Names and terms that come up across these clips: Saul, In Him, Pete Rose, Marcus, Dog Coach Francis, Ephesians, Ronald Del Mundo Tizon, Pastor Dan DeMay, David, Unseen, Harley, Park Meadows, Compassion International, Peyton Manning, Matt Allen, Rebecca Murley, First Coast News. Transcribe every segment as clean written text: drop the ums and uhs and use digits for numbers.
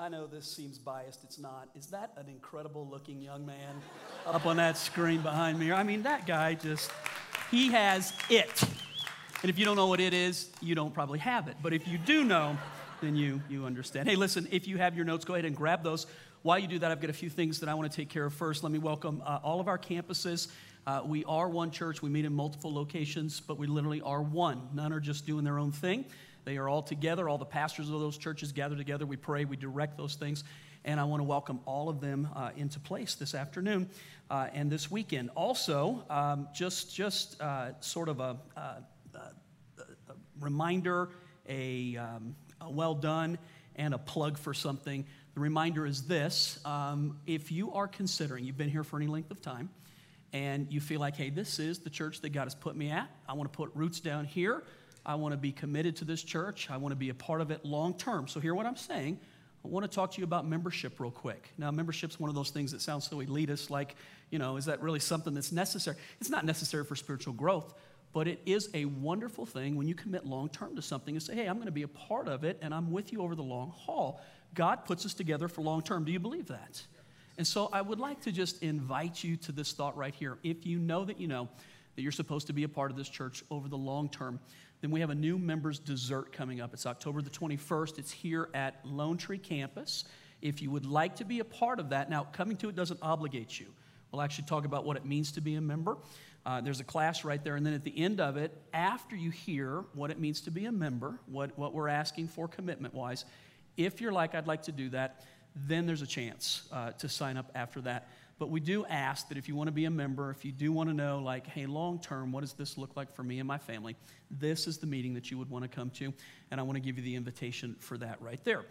I know this seems biased. It's not. Is that an incredible looking young man up on that screen behind me? I mean, that guy just, he has it. And if you don't know what it is, you don't probably have it. But if you do know, then you understand. Hey, listen, if you have your notes, go ahead and grab those. While you do that, I've got a few things that I want to take care of first. Let me welcome all of our campuses. We are one church. We meet in multiple locations, but we literally are one. None are just doing their own thing. They are all together. All the pastors of those churches gather together. We pray. We direct those things. And I want to welcome all of them into place this afternoon and this weekend. Also, sort of a reminder, a well done, and a plug for something. The reminder is this. If you are considering, you've been here for any length of time, and you feel like, hey, this is the church that God has put me at. I want to put roots down here. I want to be committed to this church. I want to be a part of it long term. So hear what I'm saying. I want to talk to you about membership real quick. Now, membership's one of those things that sounds so elitist, like, you know, is that really something that's necessary? It's not necessary for spiritual growth, but it is a wonderful thing when you commit long term to something and say, hey, I'm going to be a part of it, and I'm with you over the long haul. God puts us together for long term. Do you believe that? And so I would like to just invite you to this thought right here. If you know that you know that you're supposed to be a part of this church over the long term, then we have a new members dessert coming up. It's October the 21st. It's here at Lone Tree Campus. If you would like to be a part of that, now coming to it doesn't obligate you. We'll actually talk about what it means to be a member. There's a class right there, and then at the end of it, after you hear what it means to be a member, what we're asking for commitment-wise, if you're like, I'd like to do that, then there's a chance to sign up after that. But we do ask that if you want to be a member, if you do want to know, like, hey, long-term, what does this look like for me and my family? This is the meeting that you would want to come to, and I want to give you the invitation for that right there.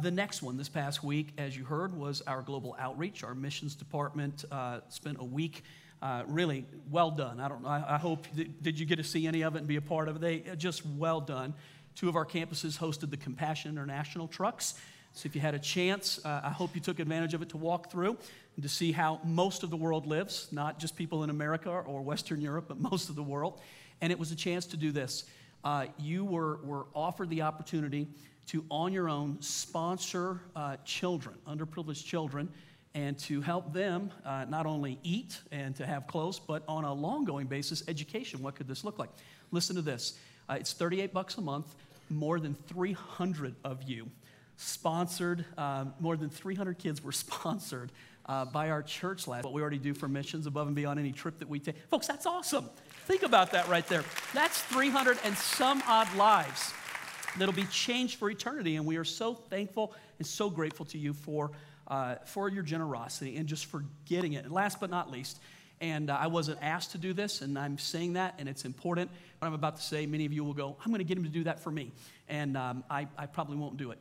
The next one this past week, as you heard, was our global outreach. Our missions department spent a week. Really, well done. I hope, did you get to see any of it and be a part of it? They just well done. Two of our campuses hosted the Compassion International trucks. So if you had a chance, I hope you took advantage of it to walk through and to see how most of the world lives, not just people in America or Western Europe, but most of the world. And it was a chance to do this. You were offered the opportunity to, on your own, sponsor children, underprivileged children, and to help them not only eat and to have clothes, but on a long-going basis, education. What could this look like? Listen to this. It's $38 a month. More than 300 of you sponsored, more than 300 kids were sponsored by our church last. What we already do for missions above and beyond any trip that we take. Folks, that's awesome. Think about that right there. That's 300 and some odd lives that'll be changed for eternity, and we are so thankful and so grateful to you for your generosity and just for getting it. And last but not least, and I wasn't asked to do this, and I'm saying that, and it's important. What I'm about to say, many of you will go, I'm going to get him to do that for me, and I probably won't do it.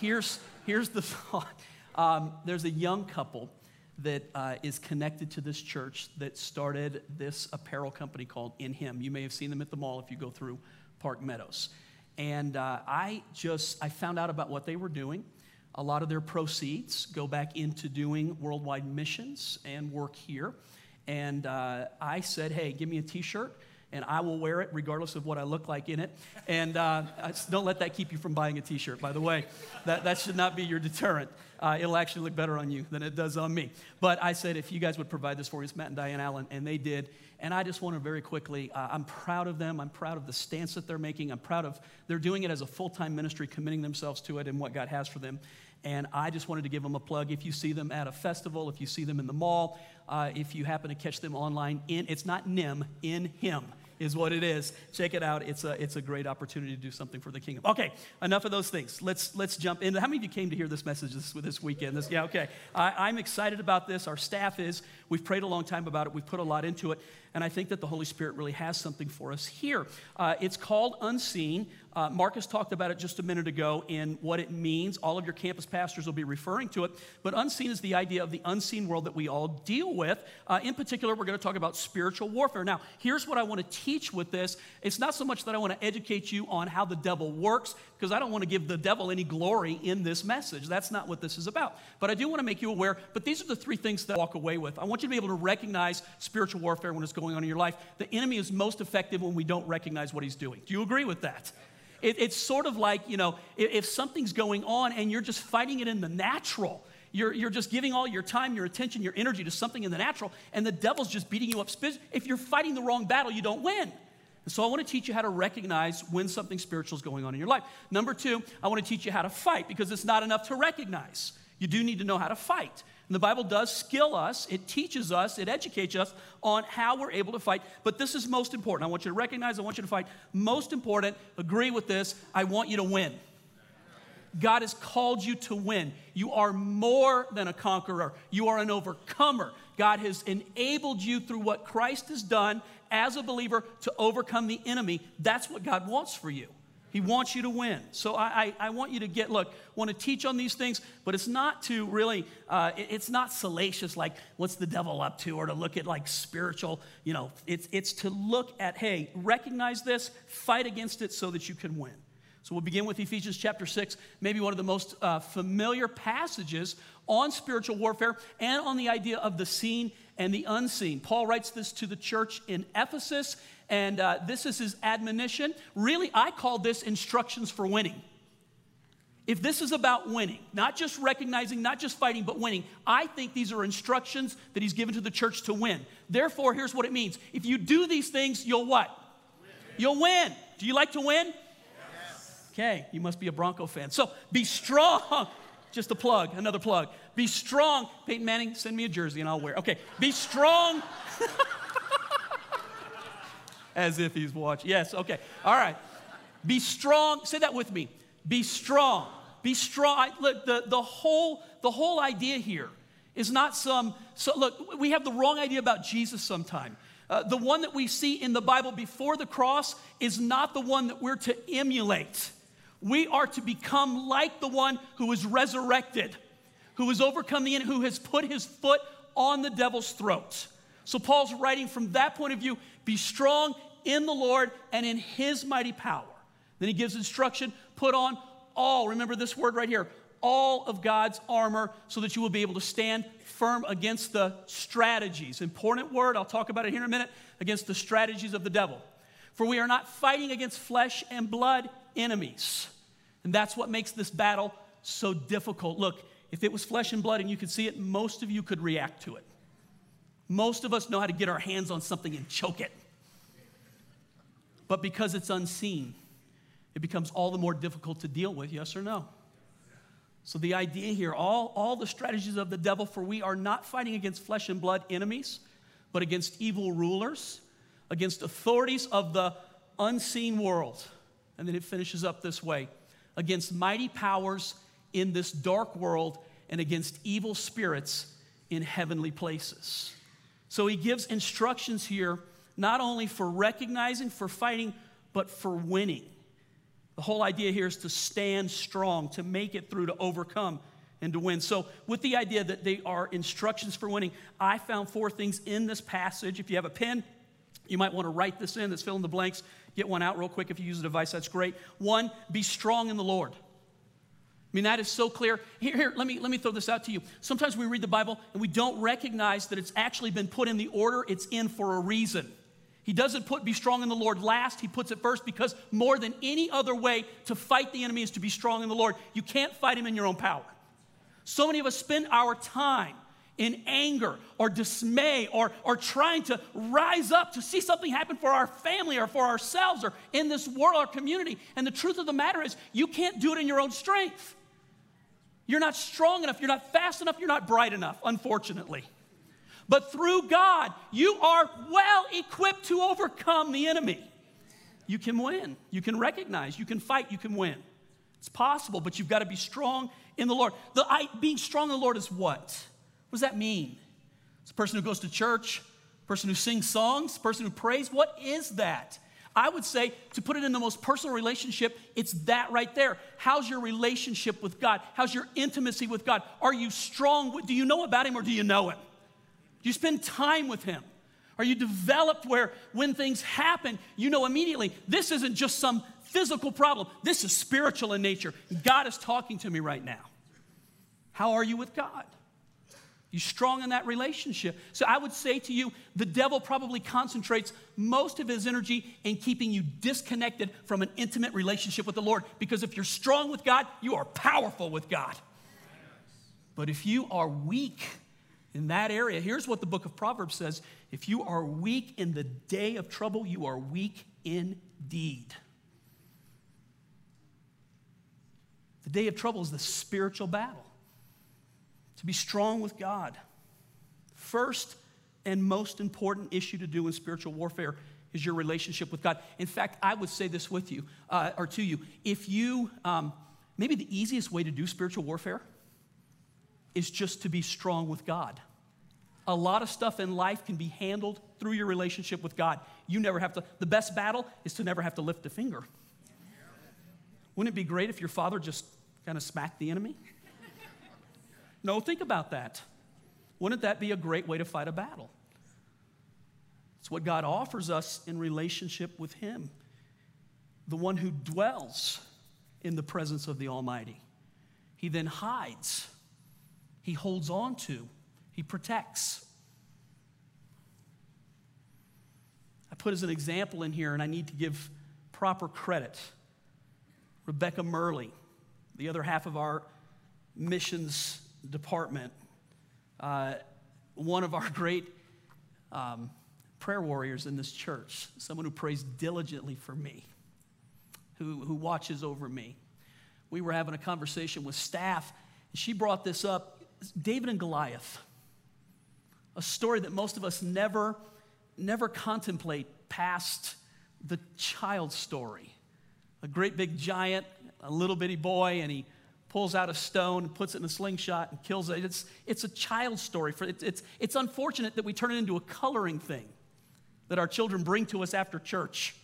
Here's the thought. There's a young couple that is connected to this church that started this apparel company called In Him. You may have seen them at the mall if you go through Park Meadows. And I found out about what they were doing. A lot of their proceeds go back into doing worldwide missions and work here. And I said, hey, give me a T-shirt, and I will wear it regardless of what I look like in it. And don't let that keep you from buying a T-shirt, by the way. That should not be your deterrent. It'll actually look better on you than it does on me. But I said, if you guys would provide this for us, Matt and Diane Allen, and they did. And I just want to very quickly, I'm proud of them. I'm proud of the stance that they're making. I'm proud of they're doing it as a full-time ministry, committing themselves to it and what God has for them. And I just wanted to give them a plug. If you see them at a festival, if you see them in the mall, if you happen to catch them online, it's not NIM, In Him is what it is. Check it out. It's a great opportunity to do something for the kingdom. Okay, enough of those things. Let's jump in. How many of you came to hear this message this weekend? Yeah, okay. I'm excited about this. Our staff is. We've prayed a long time about it. We've put a lot into it. And I think that the Holy Spirit really has something for us here. It's called Unseen. Marcus talked about it just a minute ago in what it means. All of your campus pastors will be referring to it. But unseen is the idea of the unseen world that we all deal with. In particular, we're going to talk about spiritual warfare. Now, here's what I want to teach with this. It's not so much that I want to educate you on how the devil works, because I don't want to give the devil any glory in this message. That's not what this is about. But I do want to make you aware. But these are the three things that I walk away with. I want you to be able to recognize spiritual warfare when it's going on in your life. The enemy is most effective when we don't recognize what he's doing. Do you agree with that? It's sort of like, you know, if something's going on and you're just fighting it in the natural, you're just giving all your time, your attention, your energy to something in the natural, and the devil's just beating you up. If you're fighting the wrong battle, you don't win. And so I want to teach you how to recognize when something spiritual is going on in your life. Number two, I want to teach you how to fight, because it's not enough to recognize. You do need to know how to fight. And the Bible does skill us. It teaches us. It educates us on how we're able to fight. But this is most important. I want you to recognize. I want you to fight. Most important, agree with this. I want you to win. God has called you to win. You are more than a conqueror. You are an overcomer. God has enabled you through what Christ has done as a believer to overcome the enemy. That's what God wants for you. He wants you to win. So I want you to want to teach on these things, but it's not to really, it's not salacious like what's the devil up to, or to look at like spiritual, you know, it's to look at, hey, recognize this, fight against it so that you can win. So we'll begin with Ephesians chapter 6, maybe one of the most familiar passages on spiritual warfare and on the idea of the seen and the unseen. Paul writes this to the church in Ephesus, and this is his admonition. Really, I call this instructions for winning. If this is about winning, not just recognizing, not just fighting, but winning, I think these are instructions that he's given to the church to win. Therefore, here's what it means. If you do these things, you'll what? Win. You'll win. Do you like to win? Okay, you must be a Bronco fan. So be strong. Just a plug, another plug. Be strong. Peyton Manning, send me a jersey and I'll wear it. Okay, be strong. As if he's watching. Yes, okay. All right. Be strong. Say that with me. Be strong. Be strong. Look, the whole idea here is not look, we have the wrong idea about Jesus sometimes. The one that we see in the Bible before the cross is not the one that we're to emulate. We are to become like the one who is resurrected, who has overcome the enemy, who has put his foot on the devil's throat. So Paul's writing from that point of view, be strong in the Lord and in his mighty power. Then he gives instruction, put on all, remember this word right here, all of God's armor so that you will be able to stand firm against the strategies. Important word, I'll talk about it here in a minute, against the strategies of the devil. For we are not fighting against flesh and blood enemies. And that's what makes this battle so difficult. Look, if it was flesh and blood and you could see it, most of you could react to it. Most of us know how to get our hands on something and choke it. But because it's unseen, it becomes all the more difficult to deal with, yes or no? So the idea here, all the strategies of the devil, for we are not fighting against flesh and blood enemies, but against evil rulers, against authorities of the unseen world. And then it finishes up this way, against mighty powers in this dark world and against evil spirits in heavenly places. So he gives instructions here, not only for recognizing, for fighting, but for winning. The whole idea here is to stand strong, to make it through, to overcome, and to win. So with the idea that they are instructions for winning, I found four things in this passage. If you have a pen, you might want to write this in. That's fill in the blanks. Get one out real quick. If you use a device, that's great. One, be strong in the Lord. I mean, that is so clear. Here, let me throw this out to you. Sometimes we read the Bible and we don't recognize that it's actually been put in the order it's in for a reason. He doesn't put be strong in the Lord last. He puts it first, because more than any other way to fight the enemy is to be strong in the Lord. You can't fight him in your own power. So many of us spend our time in anger or dismay or trying to rise up to see something happen for our family or for ourselves or in this world, our community. And the truth of the matter is you can't do it in your own strength. You're not strong enough. You're not fast enough. You're not bright enough, unfortunately. But through God, you are well equipped to overcome the enemy. You can win. You can recognize. You can fight. You can win. It's possible, but you've got to be strong in the Lord. Being strong in the Lord is what? What does that mean? It's a person who goes to church, a person who sings songs, a person who prays. What is that? I would say, to put it in the most personal relationship, it's that right there. How's your relationship with God? How's your intimacy with God? Are you strong? Do you know about him, or do you know him? Do you spend time with him? Are you developed where when things happen, you know immediately, this isn't just some physical problem. This is spiritual in nature. God is talking to me right now. How are you with God? You're strong in that relationship. So I would say to you, the devil probably concentrates most of his energy in keeping you disconnected from an intimate relationship with the Lord. Because if you're strong with God, you are powerful with God. But if you are weak in that area, here's what the book of Proverbs says. If you are weak in the day of trouble, you are weak indeed. The day of trouble is the spiritual battle. To be strong with God. First and most important issue to do in spiritual warfare is your relationship with God. In fact, I would say this with you, or to you. If you, maybe the easiest way to do spiritual warfare is just to be strong with God. A lot of stuff in life can be handled through your relationship with God. You never have to, the best battle is to never have to lift a finger. Wouldn't it be great if your father just kind of smacked the enemy? No, think about that. Wouldn't that be a great way to fight a battle? It's what God offers us in relationship with Him, the one who dwells in the presence of the Almighty. He then hides. He holds on to. He protects. I put as an example in here, and I need to give proper credit, Rebecca Murley, the other half of our missions department, one of our great prayer warriors in this church, someone who prays diligently for me, who watches over me. We were having a conversation with staff, and she brought this up, David and Goliath, a story that most of us never contemplate past the child story. A great big giant, a little bitty boy, and he pulls out a stone, puts it in a slingshot, and kills it. It's a child story. It's unfortunate that we turn it into a coloring thing that our children bring to us after church.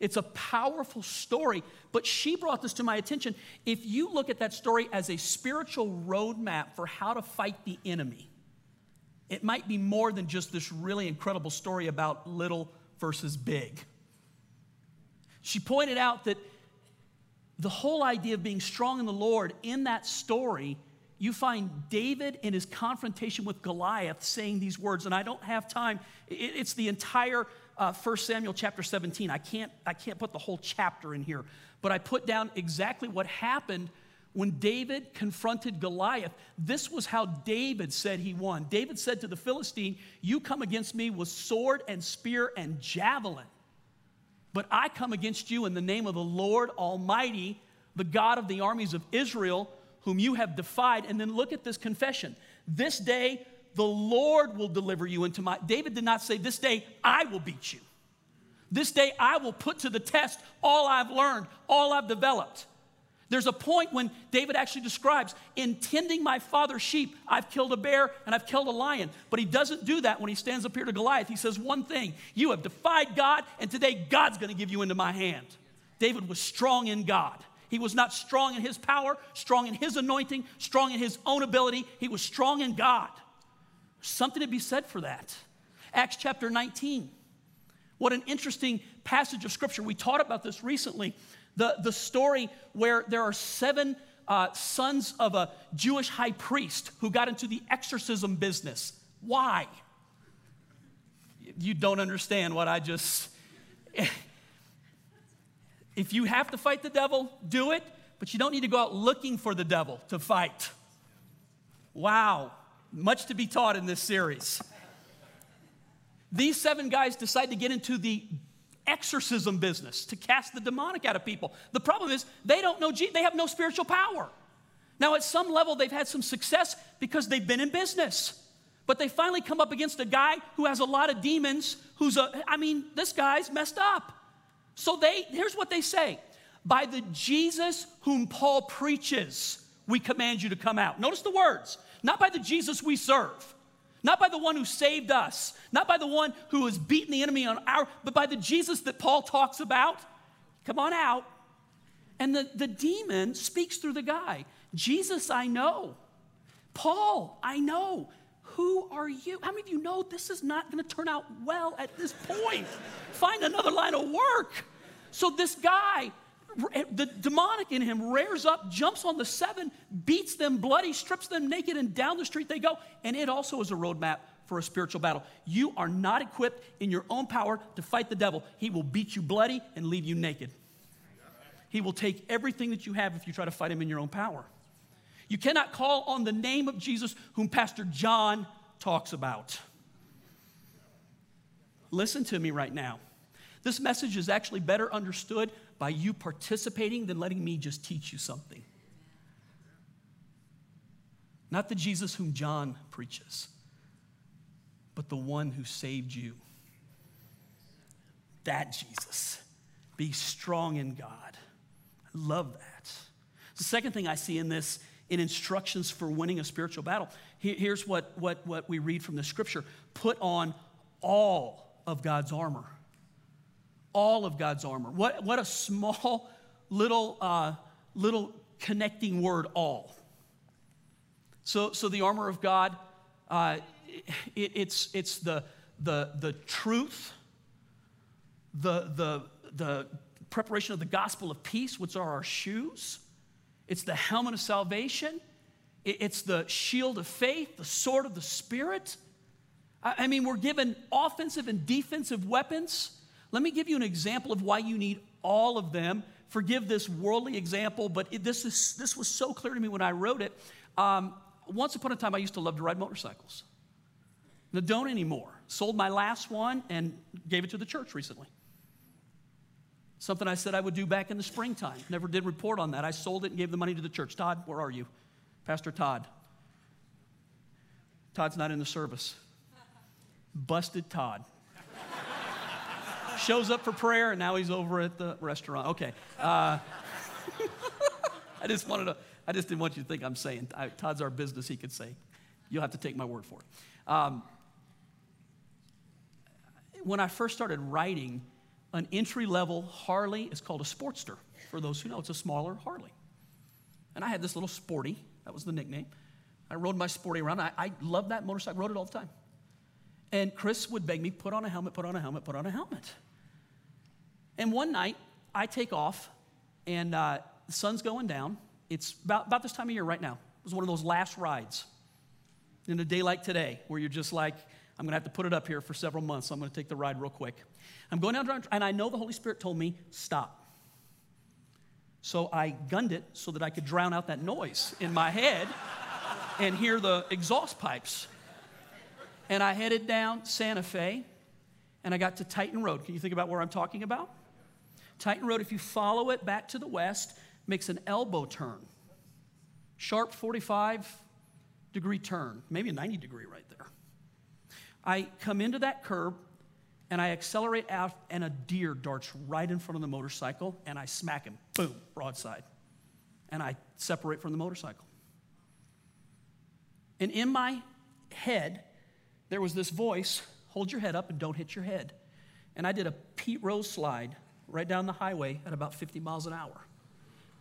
It's a powerful story, but she brought this to my attention. If you look at that story as a spiritual roadmap for how to fight the enemy, it might be more than just this really incredible story about little versus big. She pointed out that the whole idea of being strong in the Lord, in that story, you find David in his confrontation with Goliath saying these words, and I don't have time. It's the entire 1 Samuel chapter 17. I can't put the whole chapter in here, but I put down exactly what happened when David confronted Goliath. This was how David said he won. David said to the Philistine, "You come against me with sword and spear and javelin. But I come against you in the name of the Lord Almighty, the God of the armies of Israel, whom you have defied." And then look at this confession. "This day the Lord will deliver you into my..." David did not say, "This day I will beat you. This day I will put to the test all I've learned, all I've developed." There's a point when David actually describes, "In tending my father's sheep, I've killed a bear and I've killed a lion." But he doesn't do that when he stands up here to Goliath. He says one thing, "You have defied God, and today God's going to give you into my hand." David was strong in God. He was not strong in his power, strong in his anointing, strong in his own ability. He was strong in God. There's something to be said for that. Acts chapter 19. What an interesting passage of Scripture. We taught about this recently. The story where there are seven sons of a Jewish high priest who got into the exorcism business. Why? You don't understand what I just... If you have to fight the devil, do it, but you don't need to go out looking for the devil to fight. Wow. Much to be taught in this series. These seven guys decide to get into the exorcism business, to cast the demonic out of people. The problem is they don't know Jesus. They have no spiritual power. Now, at some level, they've had some success because they've been in business. But they finally come up against a guy who has a lot of demons, this guy's messed up. So here's what they say. "By the Jesus whom Paul preaches, we command you to come out." Notice the words. Not by the Jesus we serve. Not by the one who saved us, not by the one who has beaten the enemy but by the Jesus that Paul talks about. Come on out. And the demon speaks through the guy. "Jesus, I know. Paul, I know. Who are you?" How many of you know this is not going to turn out well at this point? Find another line of work. So this guy the demonic in him rears up, jumps on the seven, beats them bloody, strips them naked, and down the street they go. And it also is a roadmap for a spiritual battle. You are not equipped in your own power to fight the devil. He will beat you bloody and leave you naked. He will take everything that you have if you try to fight him in your own power. You cannot call on the name of Jesus, whom Pastor John talks about. Listen to me right now. This message is actually better understood by you participating than letting me just teach you something. Not the Jesus whom John preaches, but the one who saved you. That Jesus. Be strong in God. I love that. The second thing I see in this, in instructions for winning a spiritual battle, here's what we read from the scripture. Put on all of God's armor. All of God's armor. What a small little connecting word, all. So the armor of God, it's the truth, the preparation of the gospel of peace, which are our shoes. It's the helmet of salvation. It's the shield of faith, the sword of the Spirit. I mean, we're given offensive and defensive weapons. Let me give you an example of why you need all of them. Forgive this worldly example, but this was so clear to me when I wrote it. Once upon a time, I used to love to ride motorcycles. Now, don't anymore. Sold my last one and gave it to the church recently. Something I said I would do back in the springtime. Never did report on that. I sold it and gave the money to the church. Todd, where are you? Pastor Todd. Todd's not in the service. Busted Todd. Shows up for prayer, and now he's over at the restaurant. Okay. I just didn't want you to think I'm saying. Todd's our business, he could say. You'll have to take my word for it. When I first started writing, an entry-level Harley is called a Sportster. For those who know, it's a smaller Harley. And I had this little Sporty. That was the nickname. I rode my Sporty around. I loved that motorcycle. I rode it all the time. And Chris would beg me, put on a helmet, put on a helmet, put on a helmet. And one night, I take off, and the sun's going down. It's about this time of year right now. It was one of those last rides. In a day like today, where you're just like, I'm going to have to put it up here for several months, so I'm going to take the ride real quick. I'm going down, and I know the Holy Spirit told me, stop. So I gunned it so that I could drown out that noise in my head and hear the exhaust pipes. And I headed down Santa Fe, and I got to Titan Road. Can you think about where I'm talking about? Titan Road, if you follow it back to the west, makes an elbow turn. Sharp 45-degree turn, maybe a 90-degree right there. I come into that curb, and I accelerate out, and a deer darts right in front of the motorcycle, and I smack him. Boom, broadside. And I separate from the motorcycle. And in my head, there was this voice, hold your head up and don't hit your head. And I did a Pete Rose slide right down the highway at about 50 miles an hour.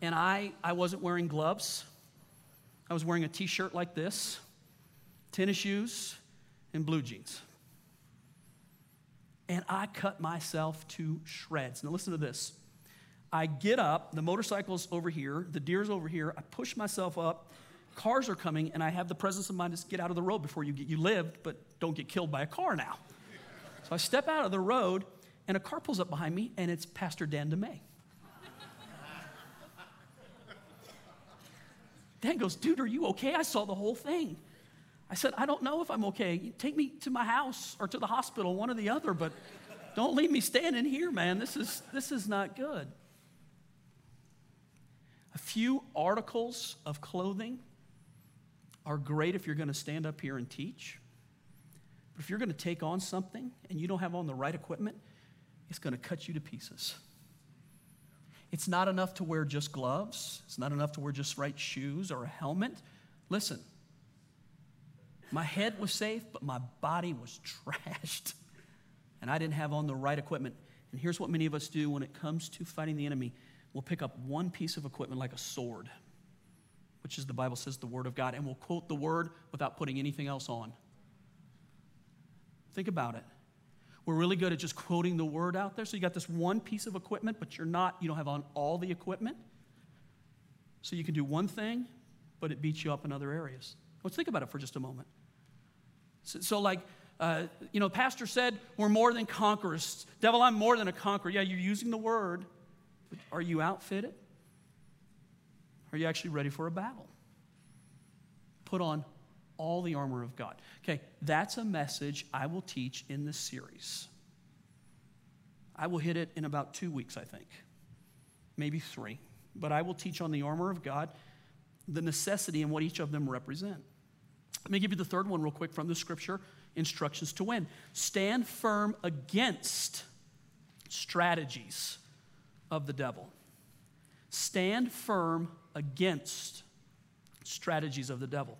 And I wasn't wearing gloves. I was wearing a T-shirt like this, tennis shoes, and blue jeans. And I cut myself to shreds. Now listen to this. I get up, the motorcycle's over here, the deer's over here, I push myself up, cars are coming, and I have the presence of mind to get out of the road before you lived, but don't get killed by a car now. So I step out of the road, and a car pulls up behind me, and it's Pastor Dan DeMay. Dan goes, dude, are you okay? I saw the whole thing. I said, I don't know if I'm okay. Take me to my house or to the hospital, one or the other, but don't leave me standing here, man. This is not good. A few articles of clothing are great if you're going to stand up here and teach. But if you're going to take on something and you don't have on the right equipment, it's going to cut you to pieces. It's not enough to wear just gloves. It's not enough to wear just right shoes or a helmet. Listen, my head was safe, but my body was trashed. And I didn't have on the right equipment. And here's what many of us do when it comes to fighting the enemy. We'll pick up one piece of equipment like a sword, which is, the Bible says, the word of God, and we'll quote the word without putting anything else on. Think about it. We're really good at just quoting the word out there. So you got this one piece of equipment, but you don't have on all the equipment. So you can do one thing, but it beats you up in other areas. Let's think about it for just a moment. So pastor said, we're more than conquerors. Devil, I'm more than a conqueror. Yeah, you're using the word, but are you outfitted? Are you actually ready for a battle? Put on all the armor of God. Okay, that's a message I will teach in this series. I will hit it in about 2 weeks, I think. Maybe 3. But I will teach on the armor of God, the necessity and what each of them represent. Let me give you the third one real quick from the scripture, instructions to win. Stand firm against strategies of the devil. Stand firm against strategies of the devil.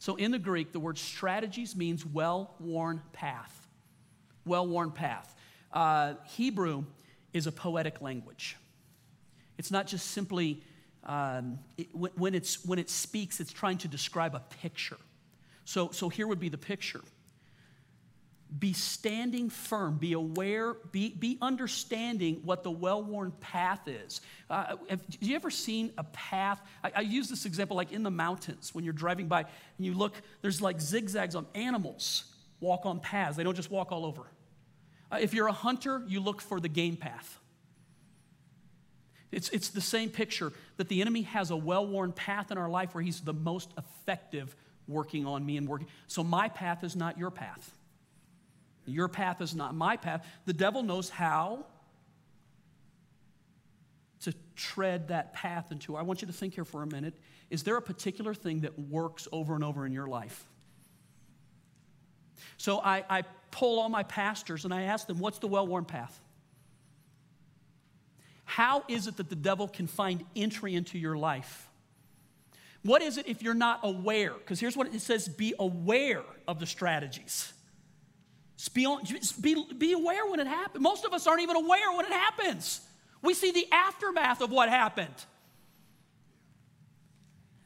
So in the Greek, the word strategies means well-worn path. Well-worn path. Hebrew is a poetic language. It's not just simply, when it speaks, it's trying to describe a picture. So here would be the picture. Be standing firm, be aware, be understanding what the well-worn path is. Have you ever seen a path? I use this example like in the mountains when you're driving by and you look, there's like zigzags on animals walk on paths. They don't just walk all over. If you're a hunter, you look for the game path. It's the same picture that the enemy has a well-worn path in our life where he's the most effective working on me and working. So my path is not your path. Your path is not my path. The devil knows how to tread that path into. I want you to think here for a minute. Is there a particular thing that works over and over in your life? So I pull all my pastors and I ask them, what's the well-worn path? How is it that the devil can find entry into your life? What is it if you're not aware? Because here's what it says, be aware of the strategies. Be aware when it happens. Most of us aren't even aware when it happens. We see the aftermath of what happened.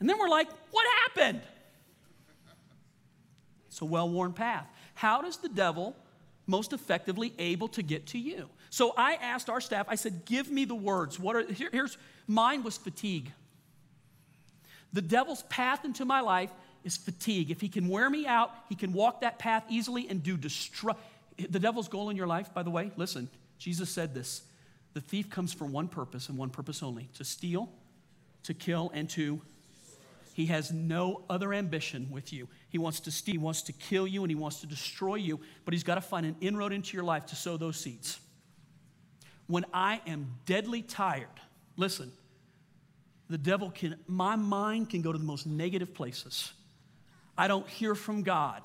And then we're like, what happened? It's a well-worn path. How does the devil most effectively able to get to you? So I asked our staff, I said, give me the words. Here's mine was fatigue. The devil's path into my life is fatigue. If he can wear me out, he can walk that path easily and do destruction. The devil's goal in your life, by the way, listen, Jesus said this, the thief comes for one purpose and one purpose only, to steal, to kill, and to, he has no other ambition with you. He wants to steal, he wants to kill you, and he wants to destroy you, but he's got to find an inroad into your life to sow those seeds. When I am deadly tired, listen, the devil can, my mind can go to the most negative places. I don't hear from God.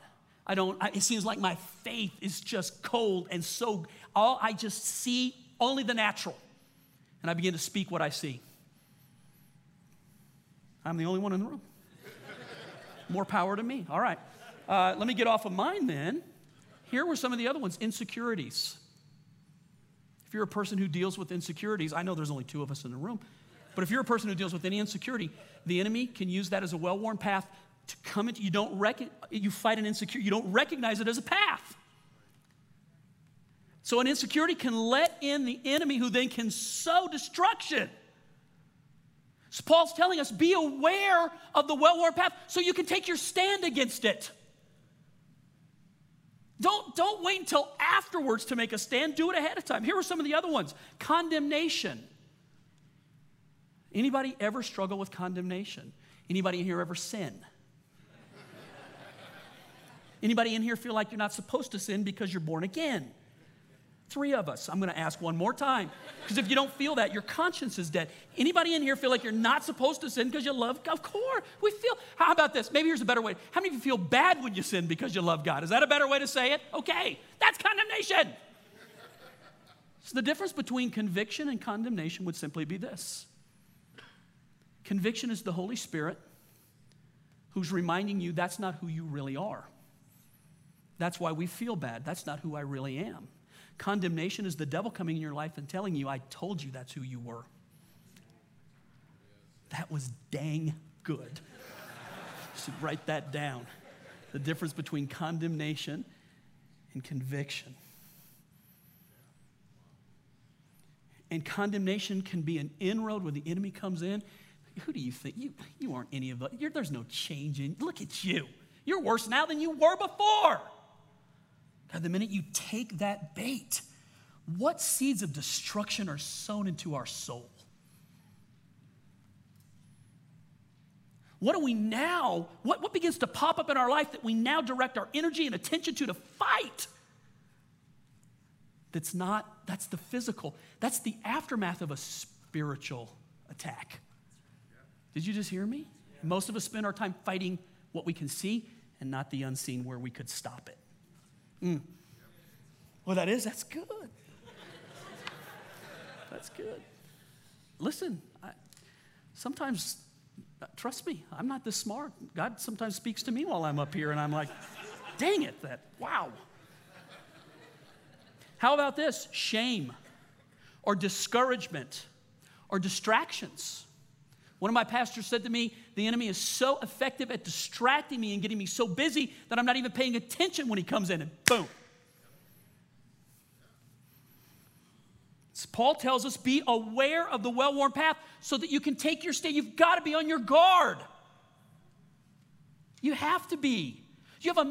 It seems like my faith is just cold, and so all I just see only the natural, and I begin to speak what I see. I'm the only one in the room. More power to me. All right. Let me get off of mine then. Here were some of the other ones, insecurities. If you're a person who deals with insecurities, I know there's only 2 of us in the room, but if you're a person who deals with any insecurity, the enemy can use that as a well-worn path to come into, you fight an insecurity, you don't recognize it as a path. So an insecurity can let in the enemy who then can sow destruction. So Paul's telling us, be aware of the well-worn path so you can take your stand against it. Don't wait until afterwards to make a stand. Do it ahead of time. Here are some of the other ones. Condemnation. Anybody ever struggle with condemnation? Anybody in here ever sin? Anybody in here feel like you're not supposed to sin because you're born again? 3 of us. I'm going to ask one more time. Because if you don't feel that, your conscience is dead. Anybody in here feel like you're not supposed to sin because you love God? Of course. We feel, how about this? Maybe here's a better way. How many of you feel bad when you sin because you love God? Is that a better way to say it? Okay. That's condemnation. So the difference between conviction and condemnation would simply be this. Conviction is the Holy Spirit who's reminding you that's not who you really are. That's why we feel bad. That's not who I really am. Condemnation is the devil coming in your life and telling you, I told you that's who you were. That was dang good. You should write that down. The difference between condemnation and conviction. and condemnation can be an inroad when the enemy comes in. Who do you think? You aren't any of us. There's no change in you. Look at you. You're worse now than you were before. God, the minute you take that bait, what seeds of destruction are sown into our soul? What do we now, what begins to pop up in our life that we now direct our energy and attention to fight? That's the physical. That's the aftermath of a spiritual attack. Did you just hear me? Yeah. Most of us spend our time fighting what we can see and not the unseen where we could stop it. Mm. Well, that's good. That's good. Listen, sometimes, trust me, I'm not this smart. God sometimes speaks to me while I'm up here and I'm like, dang it, wow. How about this? Shame or discouragement or distractions. One of my pastors said to me, the enemy is so effective at distracting me and getting me so busy that I'm not even paying attention when he comes in, and boom. So Paul tells us, be aware of the well-worn path so that you can take your stand. You've got to be on your guard. You have to be. You have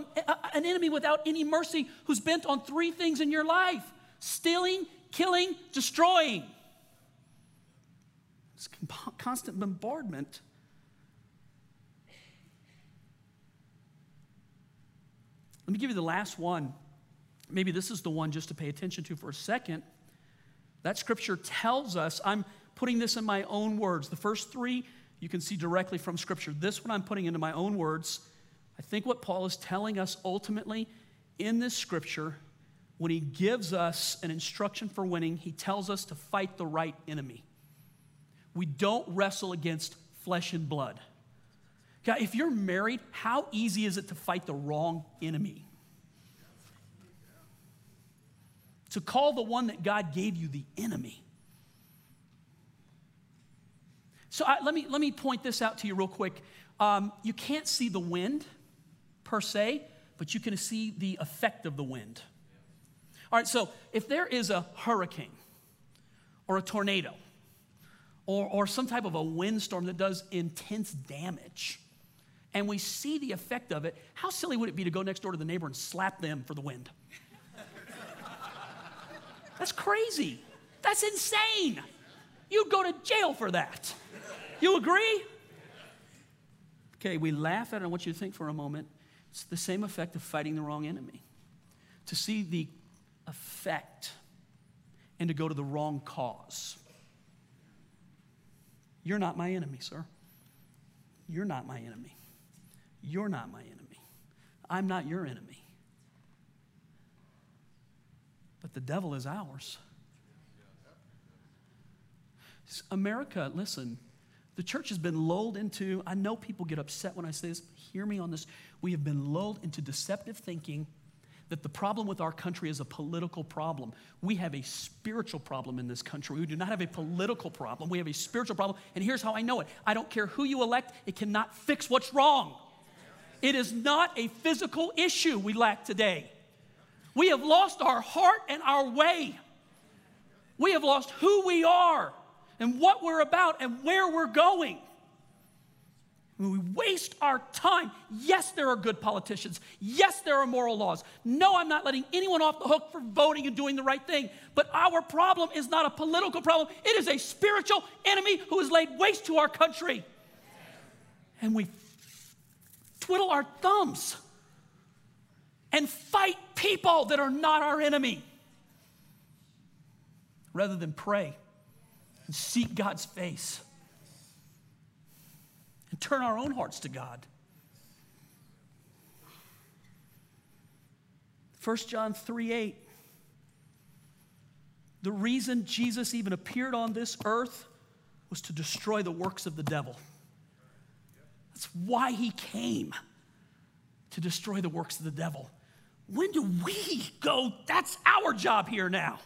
an enemy without any mercy who's bent on three things in your life: stealing, killing, destroying. It's constant bombardment. Let me give you the last one. Maybe this is the one just to pay attention to for a second. That scripture tells us, I'm putting this in my own words. The first three you can see directly from scripture. This one I'm putting into my own words. I think what Paul is telling us ultimately in this scripture, when he gives us an instruction for winning, he tells us to fight the right enemy. We don't wrestle against flesh and blood. God, if you're married, how easy is it to fight the wrong enemy? To call the one that God gave you the enemy. So let me point this out to you real quick. You can't see the wind per se, but you can see the effect of the wind. All right, so if there is a hurricane or a tornado or some type of a windstorm that does intense damage, and we see the effect of it, how silly would it be to go next door to the neighbor and slap them for the wind? That's crazy. That's insane. You'd go to jail for that. You agree? Okay, we laugh at it. I want you to think for a moment. It's the same effect of fighting the wrong enemy. To see the effect and to go to the wrong cause. You're not my enemy, sir. You're not my enemy. You're not my enemy. I'm not your enemy. But the devil is ours. America, listen. The church has been lulled into, I know people get upset when I say this, but hear me on this. We have been lulled into deceptive thinking that the problem with our country is a political problem. We have a spiritual problem in this country. We do not have a political problem. We have a spiritual problem, and here's how I know it. I don't care who you elect. It cannot fix what's wrong. It is not a physical issue we lack today. We have lost our heart and our way. We have lost who we are and what we're about and where we're going. We waste our time. Yes, there are good politicians. Yes, there are moral laws. No, I'm not letting anyone off the hook for voting and doing the right thing. But our problem is not a political problem. It is a spiritual enemy who has laid waste to our country. And we twiddle our thumbs and fight people that are not our enemy rather than pray and seek God's face and turn our own hearts to God. 1 John 3:8, the reason Jesus even appeared on this earth was to destroy the works of the devil. That's why he came, to destroy the works of the devil. When do we go, that's our job here now,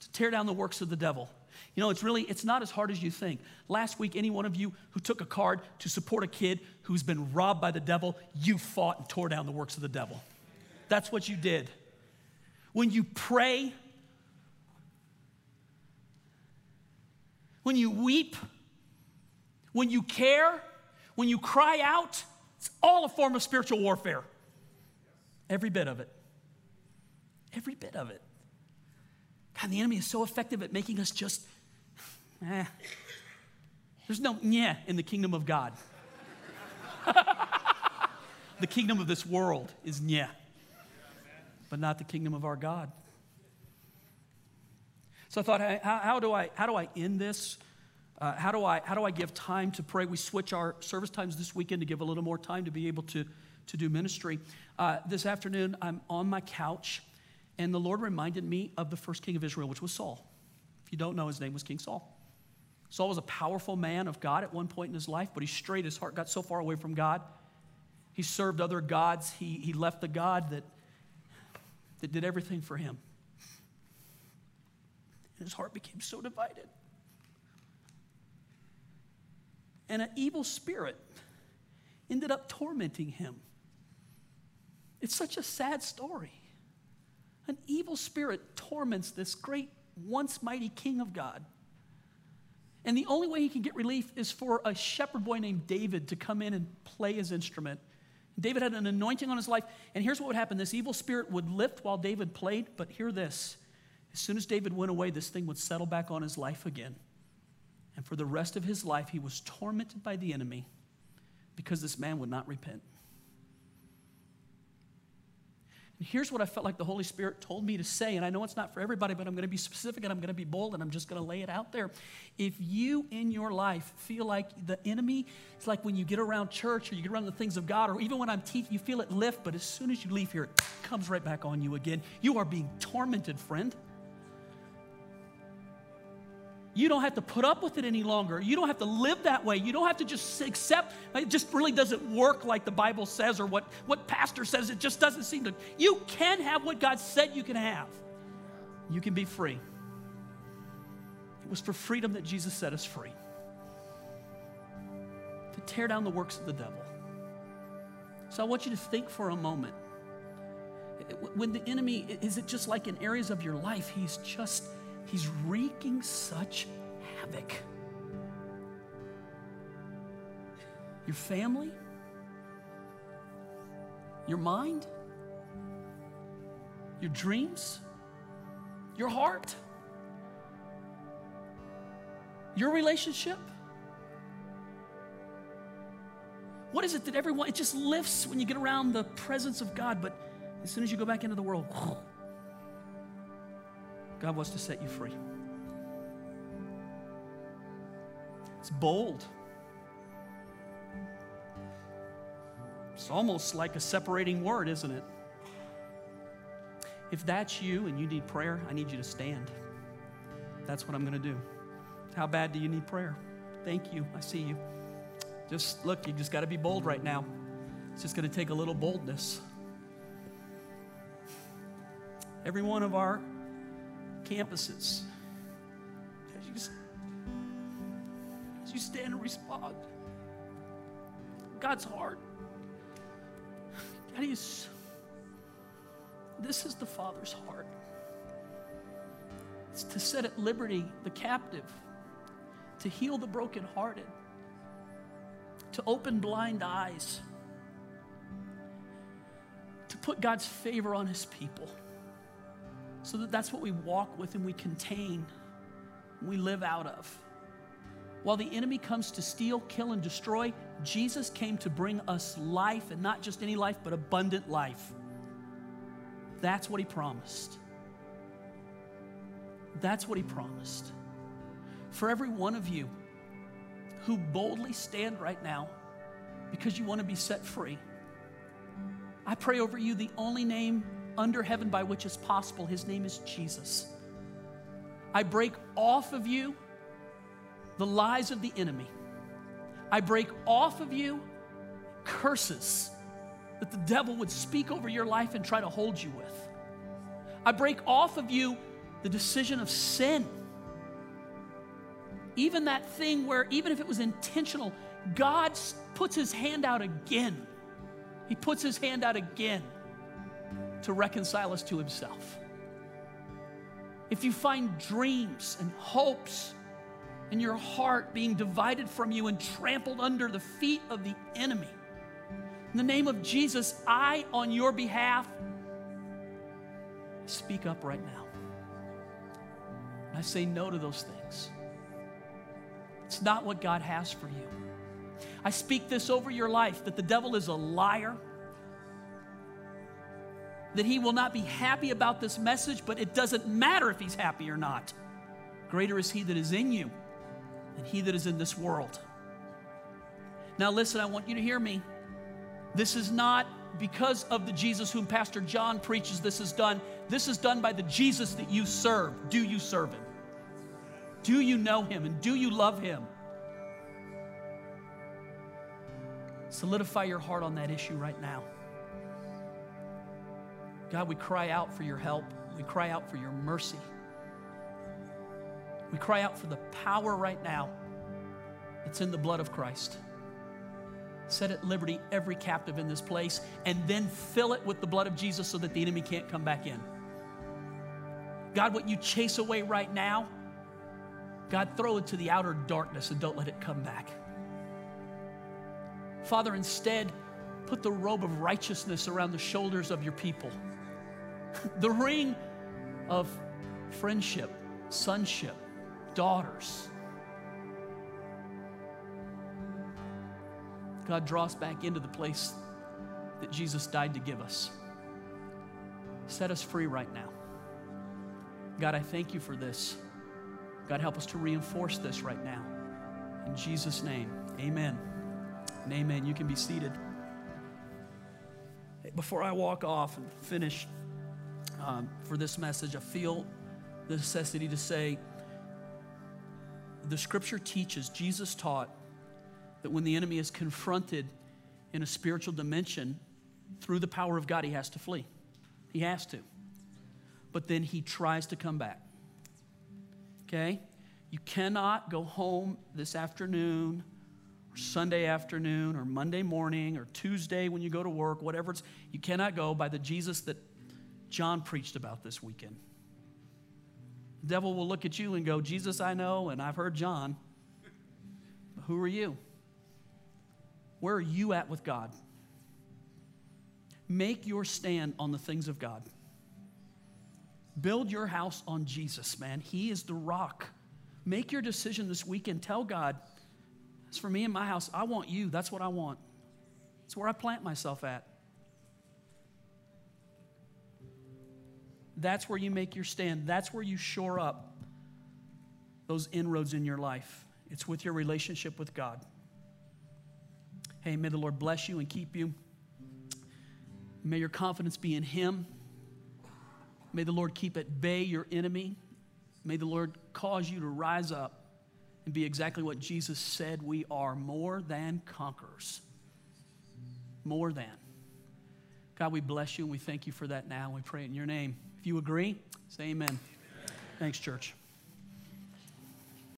to tear down the works of the devil? You know, it's not as hard as you think. Last week, any one of you who took a card to support a kid who's been robbed by the devil, you fought and tore down the works of the devil. That's what you did. When you pray when you weep, when you care, when you cry out, it's all a form of spiritual warfare. Every bit of it. Every bit of it. God, the enemy is so effective at making us just, There's no yeah in the kingdom of God. The kingdom of this world is yeah, but not the kingdom of our God. So I thought, how do I end this? How do I give time to pray? We switch our service times this weekend to give a little more time to be able to do ministry. This afternoon, I'm on my couch, and the Lord reminded me of the first king of Israel, which was Saul. If you don't know, his name was King Saul. Saul was a powerful man of God at one point in his life, but he strayed. His heart got so far away from God. He served other gods. He left the God that did everything for him. And his heart became so divided. And an evil spirit ended up tormenting him. It's such a sad story. An evil spirit torments this great, once mighty king of God. And the only way he can get relief is for a shepherd boy named David to come in and play his instrument. David had an anointing on his life, and here's what would happen. This evil spirit would lift while David played, but hear this. As soon as David went away, this thing would settle back on his life again. And for the rest of his life, he was tormented by the enemy because this man would not repent. And here's what I felt like the Holy Spirit told me to say, and I know it's not for everybody, but I'm going to be specific, and I'm going to be bold, and I'm just going to lay it out there. If you in your life feel like the enemy, it's like when you get around church or you get around the things of God, or even when I'm teaching, you feel it lift, but as soon as you leave here, it comes right back on you again. You are being tormented, friend. You don't have to put up with it any longer. You don't have to live that way. You don't have to just accept. It just really doesn't work like the Bible says or what pastor says. It just doesn't seem to. You can have what God said you can have. You can be free. It was for freedom that Jesus set us free. To tear down the works of the devil. So I want you to think for a moment. When the enemy, is it just like in areas of your life, he's wreaking such havoc. Your family, your mind, your dreams, your heart, your relationship. What is it that everyone, it just lifts when you get around the presence of God, but as soon as you go back into the world, God wants to set you free. It's bold. It's almost like a separating word, isn't it? If that's you and you need prayer, I need you to stand. That's what I'm going to do. How bad do you need prayer? Thank you. I see you. Just look, you just got to be bold right now. It's just going to take a little boldness. Every one of our campuses, as you stand and respond, God's heart. God is, this is the Father's heart. It's to set at liberty the captive, to heal the brokenhearted, to open blind eyes, to put God's favor on his people. So that's what we walk with and we contain, and we live out of. While the enemy comes to steal, kill, and destroy, Jesus came to bring us life, and not just any life, but abundant life. That's what he promised. That's what he promised. For every one of you who boldly stand right now because you want to be set free, I pray over you the only name under heaven by which is possible. His name is Jesus. I break off of you the lies of the enemy. I break off of you curses that the devil would speak over your life and try to hold you with. I break off of you the decision of sin. Even that thing where, even if it was intentional, God puts his hand out again. He puts his hand out again to reconcile us to himself. If you find dreams and hopes and your heart being divided from you and trampled under the feet of the enemy. In the name of Jesus, I, on your behalf, speak up right now. I say no to those things. It's not what God has for you. I speak this over your life, that the devil is a liar, that he will not be happy about this message, but it doesn't matter if he's happy or not. Greater is he that is in you than he that is in this world. Now listen, I want you to hear me. This is not because of the Jesus whom Pastor John preaches this is done. This is done by the Jesus that you serve. Do you serve him? Do you know him? And do you love him? Solidify your heart on that issue right now. God, we cry out for your help. We cry out for your mercy. We cry out for the power right now that's in the blood of Christ. Set at liberty every captive in this place, and then fill it with the blood of Jesus so that the enemy can't come back in. God, what you chase away right now, God, throw it to the outer darkness and don't let it come back. Father, instead, put the robe of righteousness around the shoulders of your people. The ring of friendship, sonship, daughters. God, draw us back into the place that Jesus died to give us. Set us free right now. God, I thank you for this. God, help us to reinforce this right now. In Jesus' name, amen. And amen. You can be seated. Before I walk off and finish for this message, I feel the necessity to say the scripture teaches, Jesus taught, that when the enemy is confronted in a spiritual dimension, through the power of God, he has to flee. He has to. But then he tries to come back. Okay? You cannot go home this afternoon, or Sunday afternoon, or Monday morning, or Tuesday when you go to work, whatever it's, you cannot go by the Jesus that John preached about this weekend. The devil will look at you and go, Jesus, I know, and I've heard John, but who are you? Where are you at with God? Make your stand on the things of God. Build your house on Jesus, man. He is the rock. Make your decision this weekend. Tell God, as for me and my house, I want you. That's what I want. It's where I plant myself at. That's where you make your stand. That's where you shore up those inroads in your life. It's with your relationship with God. Hey, may the Lord bless you and keep you. May your confidence be in him. May the Lord keep at bay your enemy. May the Lord cause you to rise up and be exactly what Jesus said we are, more than conquerors. More than. God, we bless you and we thank you for that now. We pray in your name. If you agree, say amen. Amen. Thanks, church.